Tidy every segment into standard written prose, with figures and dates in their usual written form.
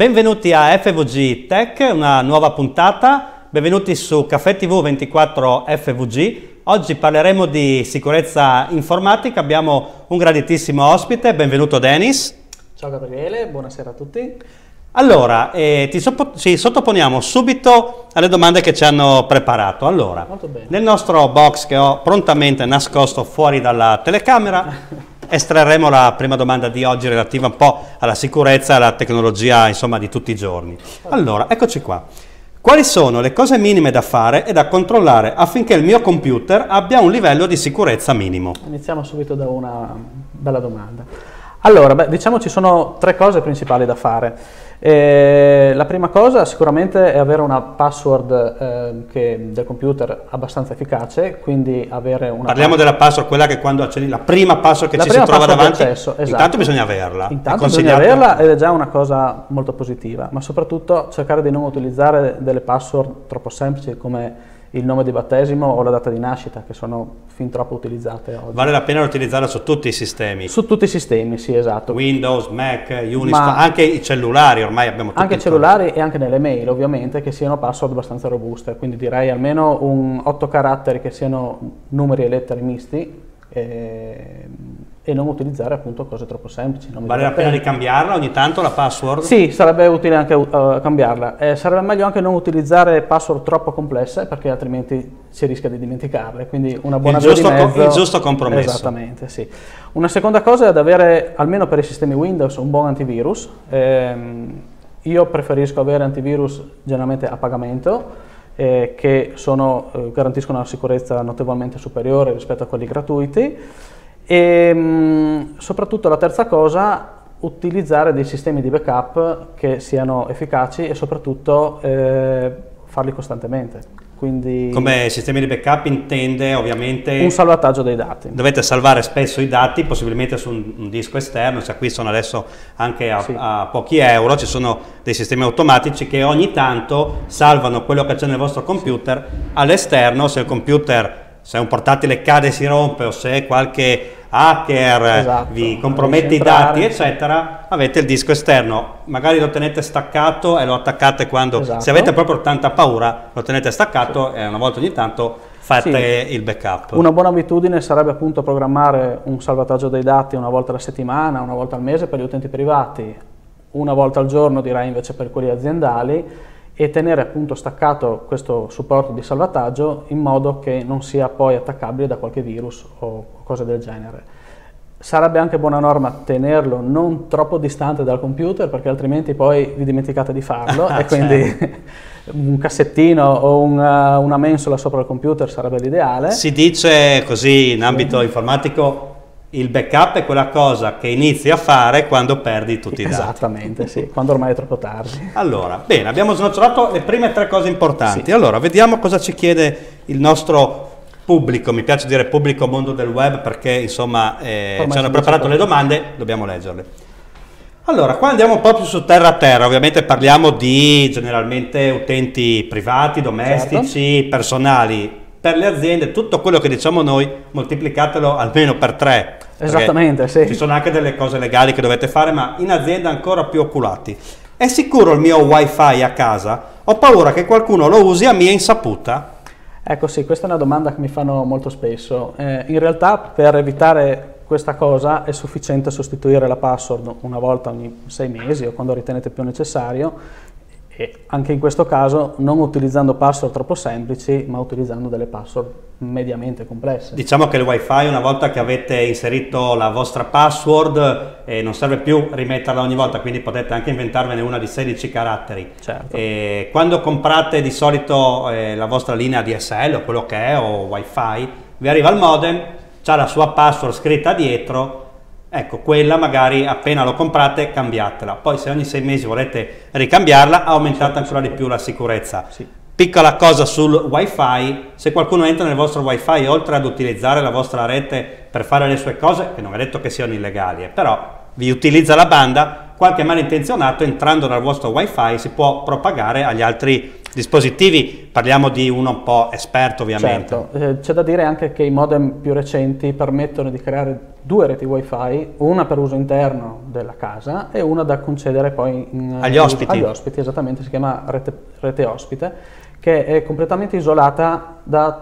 Benvenuti a FVG Tech, una nuova puntata, benvenuti su Caffè TV 24 FVG. Oggi parleremo di sicurezza informatica, abbiamo un graditissimo ospite, benvenuto Denis. Ciao Gabriele, buonasera a tutti. Allora, ci sottoponiamo subito alle domande che ci hanno preparato. Allora, nel nostro box che ho prontamente nascosto fuori dalla telecamera estrarremo la prima domanda di oggi relativa un po' alla sicurezza e alla tecnologia, insomma, di tutti i giorni. Allora, eccoci qua. Quali sono le cose minime da fare e da controllare affinché il mio computer abbia un livello di sicurezza minimo? Iniziamo subito da una bella domanda. Allora, diciamo ci sono tre cose principali da fare. La prima cosa sicuramente è avere una password del computer abbastanza efficace, quindi avere una... Parliamo della password, quella che quando accendi, la prima password che ci si trova davanti, esatto. Intanto bisogna averla. Intanto bisogna averla ed è già una cosa molto positiva, ma soprattutto cercare di non utilizzare delle password troppo semplici come il nome di battesimo o la data di nascita, che sono fin troppo utilizzate oggi. Vale la pena utilizzarla su tutti i sistemi? Su tutti i sistemi, sì, esatto. Windows, Mac, Unix, anche i cellulari ormai abbiamo tutti. Anche i cellulari e anche nelle mail, ovviamente, che siano password abbastanza robuste, quindi direi almeno un 8 caratteri che siano numeri e lettere misti, e non utilizzare appunto cose troppo semplici. Vale la pena ricambiarla ogni tanto la password? Sì, sarebbe utile anche cambiarla. Sarebbe meglio anche non utilizzare password troppo complesse, perché altrimenti si rischia di dimenticarle, quindi una buona il giusto compromesso. Esattamente, sì. Una seconda cosa è ad avere, almeno per i sistemi Windows, un buon antivirus. Io preferisco avere antivirus generalmente a pagamento, che garantiscono una sicurezza notevolmente superiore rispetto a quelli gratuiti. E soprattutto la terza cosa, utilizzare dei sistemi di backup che siano efficaci e soprattutto farli costantemente. Quindi, come sistemi di backup intende ovviamente un salvataggio dei dati. Dovete salvare spesso i dati, possibilmente su un disco esterno, cioè qui sono adesso anche a pochi euro, ci sono dei sistemi automatici che ogni tanto salvano quello che c'è nel vostro computer all'esterno, se il computer... Se un portatile cade e si rompe o se qualche hacker vi compromette i dati, eccetera, avete il disco esterno. Magari lo tenete staccato e lo attaccate quando... Se avete proprio tanta paura, lo tenete staccato e una volta ogni tanto fate il backup. Una buona abitudine sarebbe appunto programmare un salvataggio dei dati una volta alla settimana, una volta al mese per gli utenti privati, una volta al giorno direi invece per quelli aziendali, e tenere appunto staccato questo supporto di salvataggio in modo che non sia poi attaccabile da qualche virus o cose del genere. Sarebbe anche buona norma tenerlo non troppo distante dal computer, perché altrimenti poi vi dimenticate di farlo e quindi un cassettino o una mensola sopra il computer sarebbe l'ideale. Si dice così in ambito informatico: il backup è quella cosa che inizi a fare quando perdi tutti i dati. Esattamente, sì, quando ormai è troppo tardi. Allora, bene, abbiamo snocciolato le prime tre cose importanti. Sì. Allora, vediamo cosa ci chiede il nostro pubblico. Mi piace dire pubblico mondo del web perché, insomma, ci hanno preparato le domande, dobbiamo leggerle. Allora, qua andiamo un po' più su terra a terra. Ovviamente parliamo di, generalmente, utenti privati, domestici, personali. Per le aziende tutto quello che diciamo noi moltiplicatelo almeno per 3. Esattamente, sì. Ci sono anche delle cose legali che dovete fare, ma in azienda ancora più oculati. È sicuro il mio wifi a casa? Ho paura che qualcuno lo usi a mia insaputa? Ecco sì, questa è una domanda che mi fanno molto spesso. In realtà per evitare questa cosa è sufficiente sostituire la password una volta ogni 6 mesi o quando ritenete più necessario. E anche in questo caso non utilizzando password troppo semplici, ma utilizzando delle password mediamente complesse. Diciamo che il wifi, una volta che avete inserito la vostra password, non serve più rimetterla ogni volta, quindi potete anche inventarvene una di 16 caratteri. Certo. Quando comprate di solito la vostra linea DSL o quello che è, o wifi, vi arriva il modem, c'ha la sua password scritta dietro. Ecco, quella magari appena lo comprate cambiatela, poi se ogni 6 mesi volete ricambiarla aumentate ancora di più la sicurezza. Sì. Piccola cosa sul wifi: se qualcuno entra nel vostro wifi oltre ad utilizzare la vostra rete per fare le sue cose, che non è detto che siano illegali, però vi utilizza la banda, qualche malintenzionato entrando dal vostro wifi si può propagare agli altri dispositivi, parliamo di uno un po' esperto ovviamente. Certo, c'è da dire anche che i modem più recenti permettono di creare due reti wifi, una per uso interno della casa e una da concedere poi agli ospiti, esattamente, si chiama rete ospite, che è completamente isolata da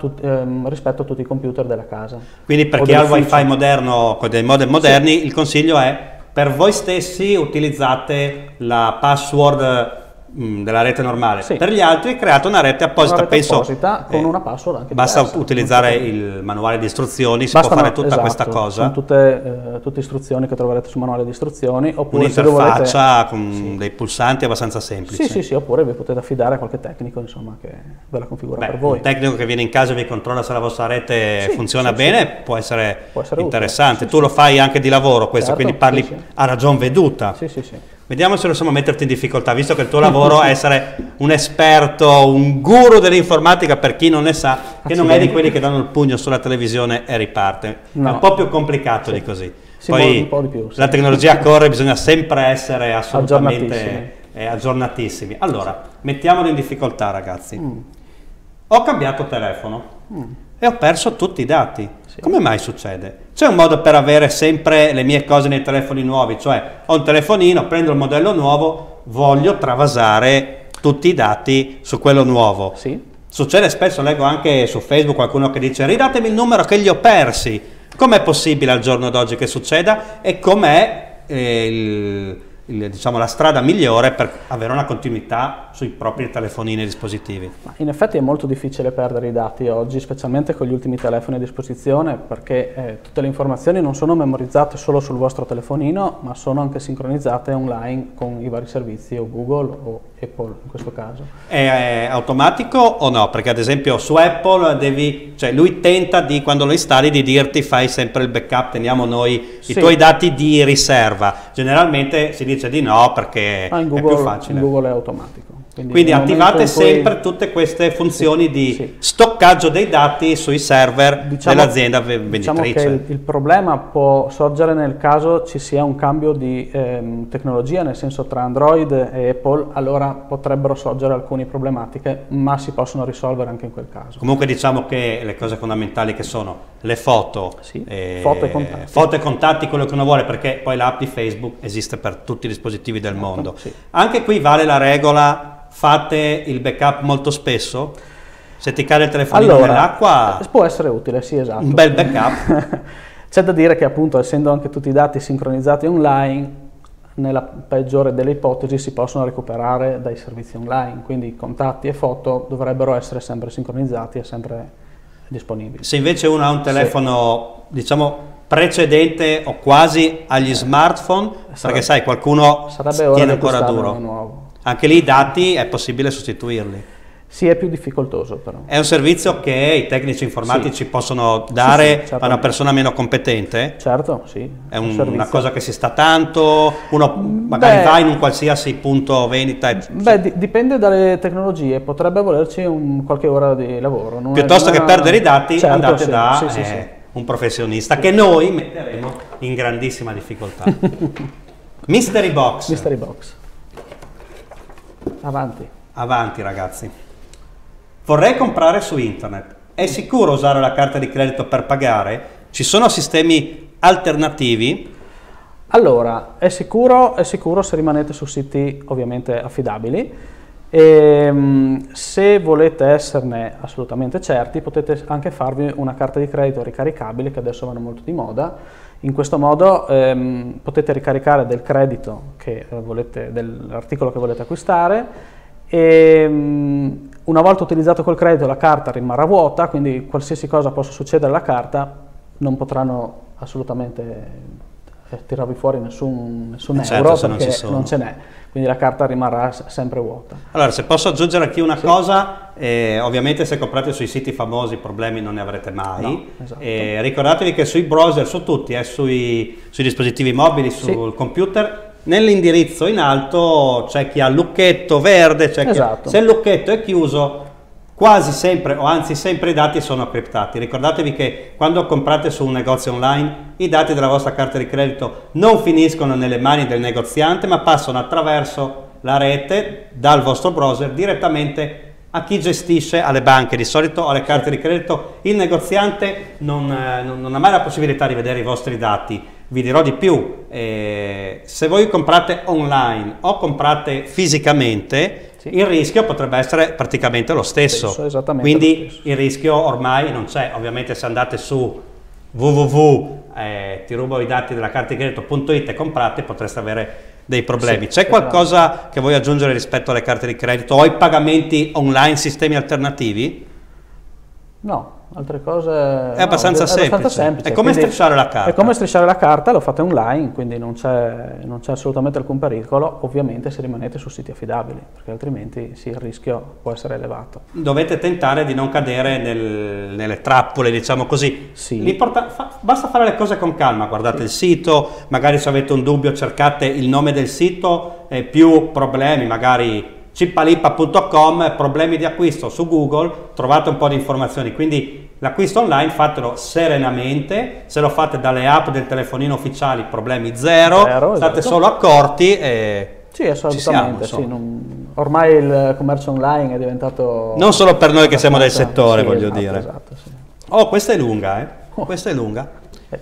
rispetto a tutti i computer della casa. Quindi per chi ha il wifi moderno, con dei modem moderni, sì, il consiglio è: per voi stessi utilizzate la password della rete normale, sì, per gli altri create una rete apposita, apposita con una password anche basta diversa. Utilizzare il manuale di istruzioni, si può fare tutta questa cosa. Sono tutte istruzioni che troverete sul manuale di istruzioni, oppure un'interfaccia con dei pulsanti abbastanza semplici. Sì, sì, sì, oppure vi potete affidare a qualche tecnico, insomma, che ve la configura per voi. Un tecnico che viene in casa e vi controlla se la vostra rete funziona bene, può essere interessante. Sì, tu lo fai anche di lavoro questo, certo, quindi parli a ragion veduta. Sì, sì, sì. Vediamo se riusciamo a metterti in difficoltà, visto che il tuo lavoro è essere un esperto, un guru dell'informatica, per chi non ne sa, che non è di quelli che danno il pugno sulla televisione e riparte. No. È un po' più complicato di così. Poi un po' di più, sì, la tecnologia corre, bisogna sempre essere assolutamente aggiornatissimi. Allora, mettiamolo in difficoltà, ragazzi. Ho cambiato telefono e ho perso tutti i dati. Sì. Come mai succede? C'è un modo per avere sempre le mie cose nei telefoni nuovi, cioè ho un telefonino, prendo il modello nuovo, voglio travasare tutti i dati su quello nuovo. Sì. Succede spesso, leggo anche su Facebook qualcuno che dice: ridatemi il numero che li ho persi. Com'è possibile al giorno d'oggi che succeda e com'è diciamo la strada migliore per avere una continuità sui propri telefonini e dispositivi? In effetti è molto difficile perdere i dati oggi, specialmente con gli ultimi telefoni a disposizione, perché tutte le informazioni non sono memorizzate solo sul vostro telefonino, ma sono anche sincronizzate online con i vari servizi, o Google o Apple in questo caso. È automatico o no? Perché ad esempio su Apple lui tenta, quando lo installi, di dirti: fai sempre il backup, teniamo noi i tuoi dati di riserva. Generalmente si dice di no, perché Google è più facile. In Google è automatico. Quindi attivate sempre tutte queste funzioni di stoccaggio dei dati sui server dell'azienda venditrice. Diciamo che il problema può sorgere nel caso ci sia un cambio di tecnologia, nel senso tra Android e Apple, allora potrebbero sorgere alcune problematiche, ma si possono risolvere anche in quel caso. Comunque diciamo che le cose fondamentali che sono le foto, foto e contatti, quello che uno vuole, perché poi l'app di Facebook esiste per tutti i dispositivi del mondo. Sì. Anche qui vale la regola: fate il backup molto spesso? Se ti cade il telefonino nell'acqua, può essere utile, sì, esatto. Un bel backup. C'è da dire che appunto, essendo anche tutti i dati sincronizzati online, nella peggiore delle ipotesi si possono recuperare dai servizi online, quindi contatti e foto dovrebbero essere sempre sincronizzati e sempre disponibili. Se invece uno ha un telefono, diciamo, precedente o quasi agli smartphone, perché sai, qualcuno tiene ancora duro, anche lì i dati è possibile sostituirli. Sì, è più difficoltoso però. È un servizio che i tecnici informatici possono dare a una persona meno competente? Certo, sì. È una cosa che si sta tanto, uno magari va in un qualsiasi punto vendita. Dipende dalle tecnologie, potrebbe volerci qualche ora di lavoro. Piuttosto che perdere i dati, andate da un professionista, che noi metteremo in grandissima difficoltà. Mystery Box. Mystery Box. Avanti ragazzi. Vorrei comprare su internet. È sicuro usare la carta di credito per pagare? Ci sono sistemi alternativi? Allora, è sicuro se rimanete su siti ovviamente affidabili. E se volete esserne assolutamente certi, potete anche farvi una carta di credito ricaricabile, che adesso vanno molto di moda. In questo modo potete ricaricare del credito dell'articolo che volete acquistare, e una volta utilizzato quel credito la carta rimarrà vuota, quindi qualsiasi cosa possa succedere alla carta non potranno assolutamente tirarvi fuori nessun euro, perché non ce n'è, quindi la carta rimarrà sempre vuota. Allora, se posso aggiungere anche una cosa, ovviamente se comprate sui siti famosi problemi non ne avrete mai. No, esatto. Ricordatevi che sui browser, su tutti, sui dispositivi mobili, sul computer, nell'indirizzo in alto c'è chi ha il lucchetto verde, se il lucchetto è chiuso quasi sempre, o anzi sempre, i dati sono criptati. Ricordatevi che quando comprate su un negozio online, i dati della vostra carta di credito non finiscono nelle mani del negoziante, ma passano attraverso la rete, dal vostro browser, direttamente a chi gestisce, alle banche di solito, alle carte di credito. Il negoziante non ha mai la possibilità di vedere i vostri dati. Vi dirò di più, se voi comprate online o comprate fisicamente, sì, il rischio potrebbe essere praticamente lo stesso, quindi lo stesso. Il rischio ormai non c'è. Ovviamente se andate su ti rubo i dati della carta di credito.it e comprate, potreste avere dei problemi. Sì, c'è qualcosa che vuoi aggiungere rispetto alle carte di credito o ai pagamenti online, sistemi alternativi? No. Altre cose è abbastanza, semplice. È come strisciare la carta. È come strisciare la carta, lo fate online, quindi non c'è assolutamente alcun pericolo, ovviamente se rimanete su siti affidabili, perché altrimenti sì, il rischio può essere elevato. Dovete tentare di non cadere nelle trappole, diciamo così. Sì. Basta fare le cose con calma, guardate, sì, il sito, magari se avete un dubbio cercate il nome del sito, più problemi, magari Chippa-Lippa.com, problemi di acquisto su Google, trovate un po' di informazioni. Quindi l'acquisto online fatelo serenamente, se lo fate dalle app del telefonino ufficiali problemi zero, state solo accorti e sì, assolutamente, ci siamo, sì, ormai il commercio online è diventato... Non solo per noi che siamo del settore, sì, voglio dire. Esatto, sì. Oh, questa è lunga, questa è lunga.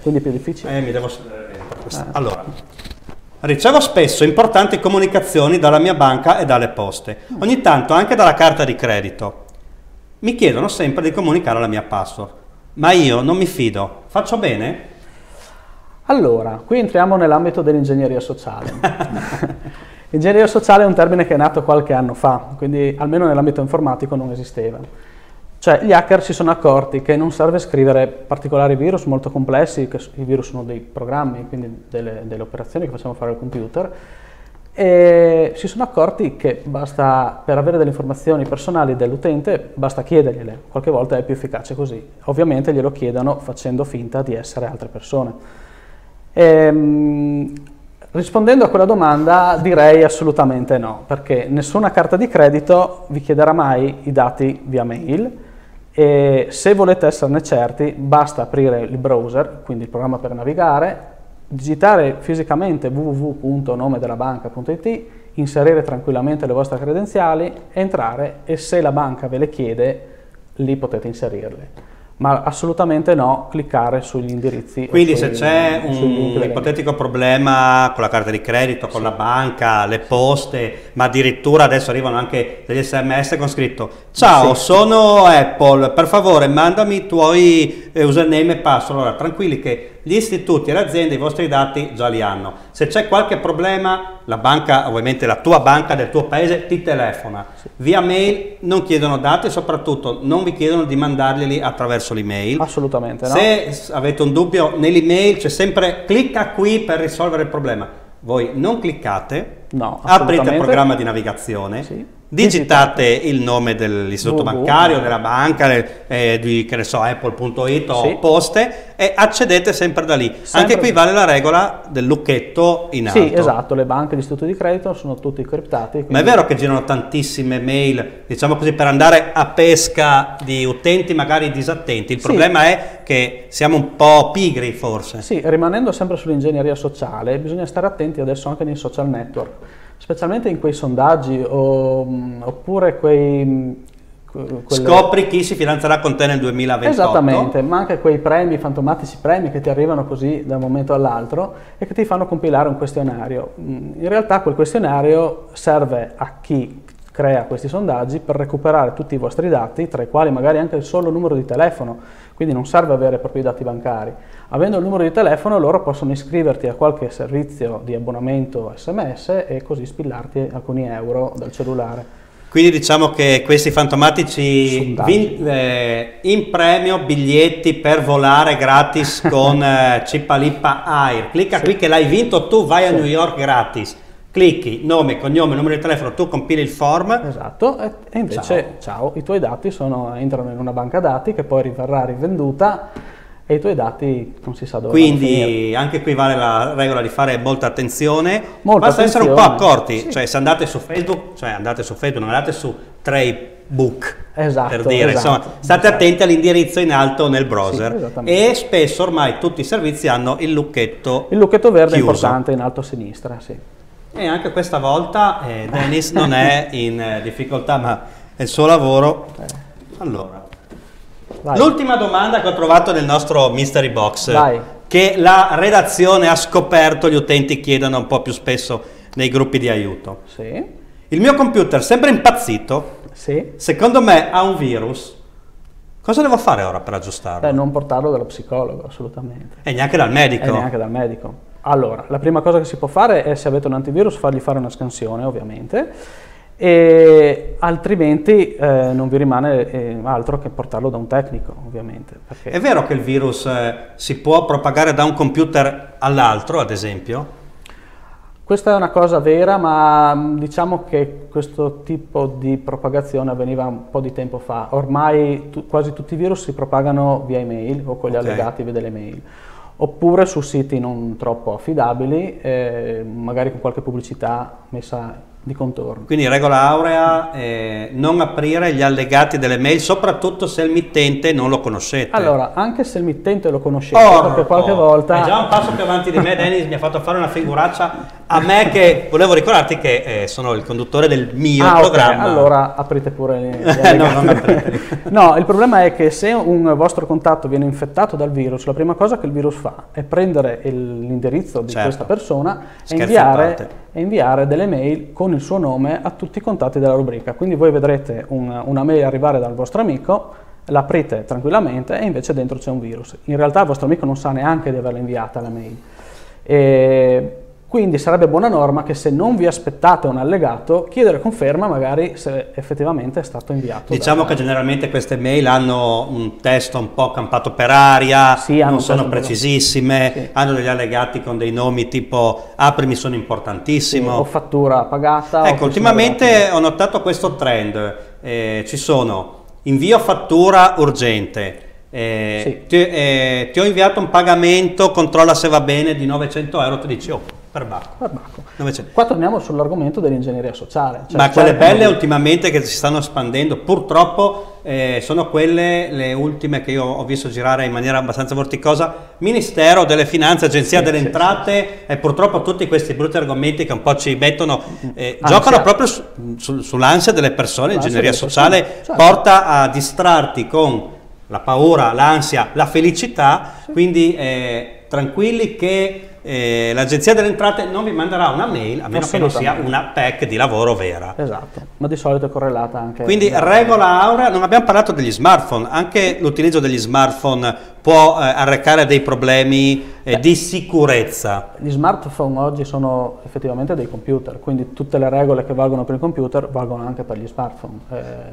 Quindi è più difficile. Mi devo... Allora... Ricevo spesso importanti comunicazioni dalla mia banca e dalle poste, ogni tanto anche dalla carta di credito. Mi chiedono sempre di comunicare la mia password, ma io non mi fido. Faccio bene? Allora, qui entriamo nell'ambito dell'ingegneria sociale. Ingegneria sociale è un termine che è nato qualche anno fa, quindi almeno nell'ambito informatico non esisteva. Cioè gli hacker si sono accorti che non serve scrivere particolari virus molto complessi, che i virus sono dei programmi, quindi delle operazioni che facciamo fare al computer, e si sono accorti che basta, per avere delle informazioni personali dell'utente, basta chiedergliele, qualche volta è più efficace così. Ovviamente glielo chiedono facendo finta di essere altre persone. Rispondendo a quella domanda direi assolutamente no, perché nessuna carta di credito vi chiederà mai i dati via mail e se volete esserne certi basta aprire il browser, quindi il programma per navigare, digitare fisicamente www.nomedellabanca.it, inserire tranquillamente le vostre credenziali, entrare e se la banca ve le chiede lì potete inserirle. Ma assolutamente no, cliccare sugli indirizzi. Quindi se c'è un ipotetico problema con la carta di credito, con la banca, le poste, ma addirittura adesso arrivano anche degli SMS con scritto "Ciao, sono Apple, per favore mandami i tuoi username e password". Allora, tranquilli che gli istituti e le aziende i vostri dati già li hanno. Se c'è qualche problema, la banca, ovviamente la tua banca del tuo paese, ti telefona. Via mail non chiedono dati e soprattutto non vi chiedono di mandarglieli attraverso l'email. Assolutamente no. Se avete un dubbio nell'email c'è sempre "clicca qui per risolvere il problema". Voi non cliccate, no, aprite il programma di navigazione, sì, digitate il nome dell'istituto bancario, della banca, di che ne so, apple.it o poste e accedete sempre da lì. Anche qui vale la regola del lucchetto in alto. Sì, esatto, le banche, gli istituti di credito sono tutti criptati. Quindi... Ma è vero che girano tantissime mail, diciamo così, per andare a pesca di utenti magari disattenti. Il problema è che siamo un po' pigri forse. Sì, rimanendo sempre sull'ingegneria sociale, bisogna stare attenti adesso anche nei social network, specialmente in quei sondaggi oppure scopri chi si fidanzerà con te nel 2028. Esattamente, ma anche quei premi, fantomatici premi che ti arrivano così da un momento all'altro e che ti fanno compilare un questionario. In realtà quel questionario serve a chi crea questi sondaggi per recuperare tutti i vostri dati, tra i quali magari anche il solo numero di telefono, quindi non serve avere proprio i dati bancari. Avendo il numero di telefono loro possono iscriverti a qualche servizio di abbonamento SMS e così spillarti alcuni euro dal cellulare. Quindi diciamo che questi fantomatici in premio biglietti per volare gratis con Chippa-Lippa Air, clicca qui che l'hai vinto tu, vai a New York gratis. Clicchi, nome, cognome, numero di telefono, tu compili il form. Esatto, e invece ciao, i tuoi dati entrano in una banca dati che poi verrà rivenduta e i tuoi dati non si sa dove. Quindi anche qui vale la regola di fare molta attenzione, basta essere un po' accorti, cioè se andate su Facebook, non andate su Tradebook. Esatto, per dire, insomma, state attenti all'indirizzo in alto nel browser e spesso ormai tutti i servizi hanno il lucchetto verde importante in alto a sinistra, E anche questa volta Denis non è in difficoltà, ma è il suo lavoro. Allora, l'ultima domanda che ho trovato nel nostro mystery box, che la redazione ha scoperto gli utenti chiedono un po' più spesso nei gruppi di aiuto. Sì. Il mio computer sembra impazzito, sì. Secondo me ha un virus. Cosa devo fare ora per aggiustarlo? Non portarlo dallo psicologo, assolutamente. E neanche dal medico? E neanche dal medico. Allora, la prima cosa che si può fare è, se avete un antivirus, fargli fare una scansione, ovviamente, e altrimenti non vi rimane altro che portarlo da un tecnico, ovviamente. Perché... È vero che il virus si può propagare da un computer all'altro, ad esempio? Questa è una cosa vera, ma diciamo che questo tipo di propagazione avveniva un po' di tempo fa. Ormai quasi tutti i virus si propagano via email o con gli allegati delle mail, oppure su siti non troppo affidabili, magari con qualche pubblicità messa di contorno. Quindi regola aurea, non aprire gli allegati delle mail, soprattutto se il mittente non lo conoscete. Allora, anche se il mittente lo conoscete, perché qualche volta... È già un passo più avanti di me, Denis mi ha fatto fare una figuraccia a me, che volevo ricordarti che sono il conduttore del mio programma. Allora aprite pure gli allegati. No, non aprite. No, il problema è che se un vostro contatto viene infettato dal virus, la prima cosa che il virus fa è prendere l'indirizzo di questa persona e inviare delle mail con il suo nome a tutti i contatti della rubrica. Quindi voi vedrete una mail arrivare dal vostro amico, l'aprite tranquillamente e invece dentro c'è un virus. In realtà il vostro amico non sa neanche di averla inviata la mail. Quindi sarebbe buona norma che, se non vi aspettate un allegato, chiedere conferma magari se effettivamente è stato inviato. Diciamo che generalmente queste mail hanno un testo un po' campato per aria, non sono precisissime, hanno degli allegati con dei nomi tipo aprimi sono importantissimo. Sì, o fattura pagata. Ecco, ultimamente ho notato questo trend, ci sono invio fattura urgente. Ti ho inviato un pagamento, controlla se va bene, di 900 euro, ti dici perbacco. Qua torniamo sull'argomento dell'ingegneria sociale, ma quelle belle ultimamente che si stanno espandendo, purtroppo sono quelle le ultime che io ho visto girare in maniera abbastanza vorticosa: Ministero delle Finanze, Agenzia delle Entrate, e purtroppo tutti questi brutti argomenti che un po' ci mettono, giocano proprio sull'ansia delle persone. L'ingegneria sociale porta a distrarti con la paura, l'ansia, la felicità, quindi tranquilli che l'Agenzia delle Entrate non vi manderà una mail, a meno che non sia una PEC di lavoro vera. Esatto, ma di solito è correlata anche... Quindi regola aurea. Non abbiamo parlato degli smartphone, anche l'utilizzo degli smartphone può arrecare dei problemi di sicurezza. Gli smartphone oggi sono effettivamente dei computer, quindi tutte le regole che valgono per il computer valgono anche per gli smartphone.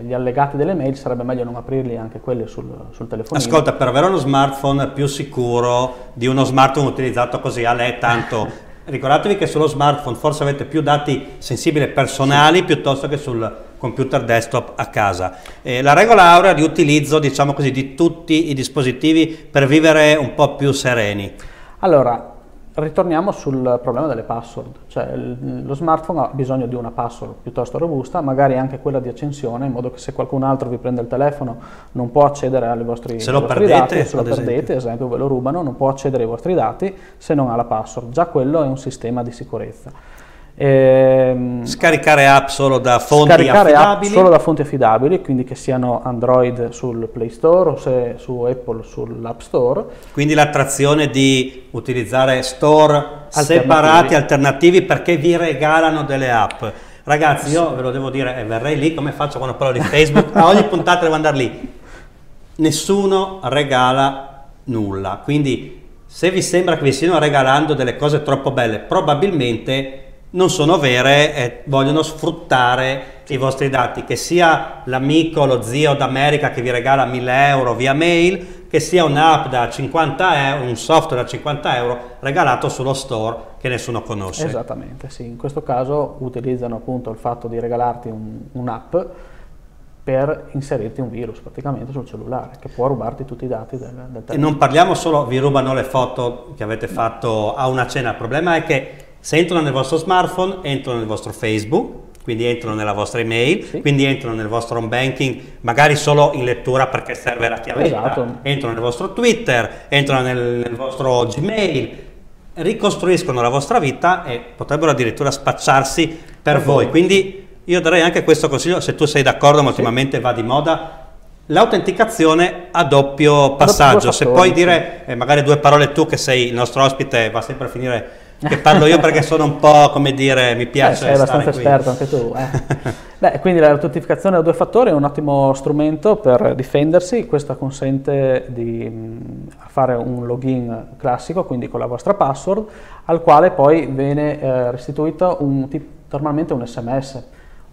Gli allegati delle mail sarebbe meglio non aprirli, anche quelli sul telefonino. Ascolta, per avere uno smartphone più sicuro di uno smartphone utilizzato così a lei tanto... Ricordatevi che sullo smartphone forse avete più dati sensibili personali piuttosto che sul computer desktop a casa. La regola aurea di utilizzo, diciamo così, di tutti i dispositivi per vivere un po' più sereni. Allora, ritorniamo sul problema delle password, cioè lo smartphone ha bisogno di una password piuttosto robusta, magari anche quella di accensione, in modo che se qualcun altro vi prende il telefono non può accedere ai vostri dati. Se lo perdete, ad esempio, ve lo rubano, non può accedere ai vostri dati se non ha la password. Già quello è un sistema di sicurezza. Scaricare app solo da fonti affidabili, quindi che siano Android sul Play Store o, se su Apple, sull'App Store. Quindi l'attrazione di utilizzare store separati, alternativi, perché vi regalano delle app. Ragazzi, io ve lo devo dire, verrei lì, come faccio quando parlo di Facebook, a ogni puntata devo andare lì. Nessuno regala nulla, quindi se vi sembra che vi stiano regalando delle cose troppo belle, probabilmente non sono vere e vogliono sfruttare i vostri dati, che sia l'amico, lo zio d'America che vi regala 1.000 euro via mail, che sia un'app da 50 euro, un software da 50 euro regalato sullo store che nessuno conosce. Esattamente, sì. In questo caso utilizzano appunto il fatto di regalarti un'app per inserirti un virus praticamente sul cellulare, che può rubarti tutti i dati del telefono. E non parliamo solo, vi rubano le foto che avete fatto a una cena. Il problema è che se entrano nel vostro smartphone, entrano nel vostro Facebook, quindi entrano nella vostra email, quindi entrano nel vostro home banking, magari solo in lettura perché serve la chiave, entrano nel vostro Twitter, entrano nel vostro Gmail, ricostruiscono la vostra vita e potrebbero addirittura spacciarsi per voi. Quindi Io darei anche questo consiglio, se tu sei d'accordo, ma ultimamente va di moda l'autenticazione a doppio passaggio. Se puoi dire magari due parole tu, che sei il nostro ospite, va sempre a finire che parlo io perché sono un po', come dire, mi piace. Sei abbastanza esperto anche tu. Beh, quindi l'autentificazione a due fattori è un ottimo strumento per difendersi. Questo consente di fare un login classico, quindi con la vostra password, al quale poi viene restituito normalmente un SMS.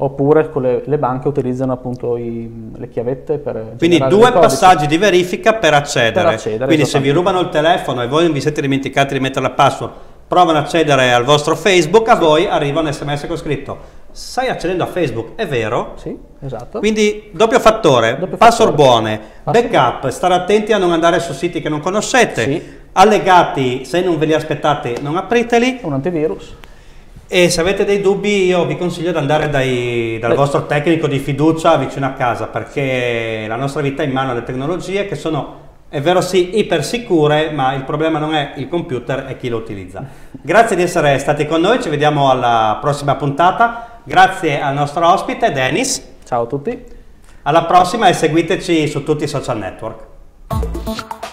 Oppure con le banche utilizzano appunto le chiavette per... Quindi due passaggi di verifica per accedere. Quindi se vi rubano il telefono e voi vi siete dimenticati di mettere la password, provano ad accedere al vostro Facebook, a voi arriva un SMS con scritto: stai accedendo a Facebook, è vero? Sì, esatto. Quindi doppio fattore, password buone, backup, stare attenti a non andare su siti che non conoscete, allegati, se non ve li aspettate non apriteli. Un antivirus. E se avete dei dubbi io vi consiglio di andare dal vostro tecnico di fiducia vicino a casa, perché la nostra vita è in mano alle tecnologie che sono, è vero sì, ipersicure, ma il problema non è il computer, è chi lo utilizza. Grazie di essere stati con noi, ci vediamo alla prossima puntata. Grazie al nostro ospite Denis. Ciao a tutti. Alla prossima e seguiteci su tutti i social network.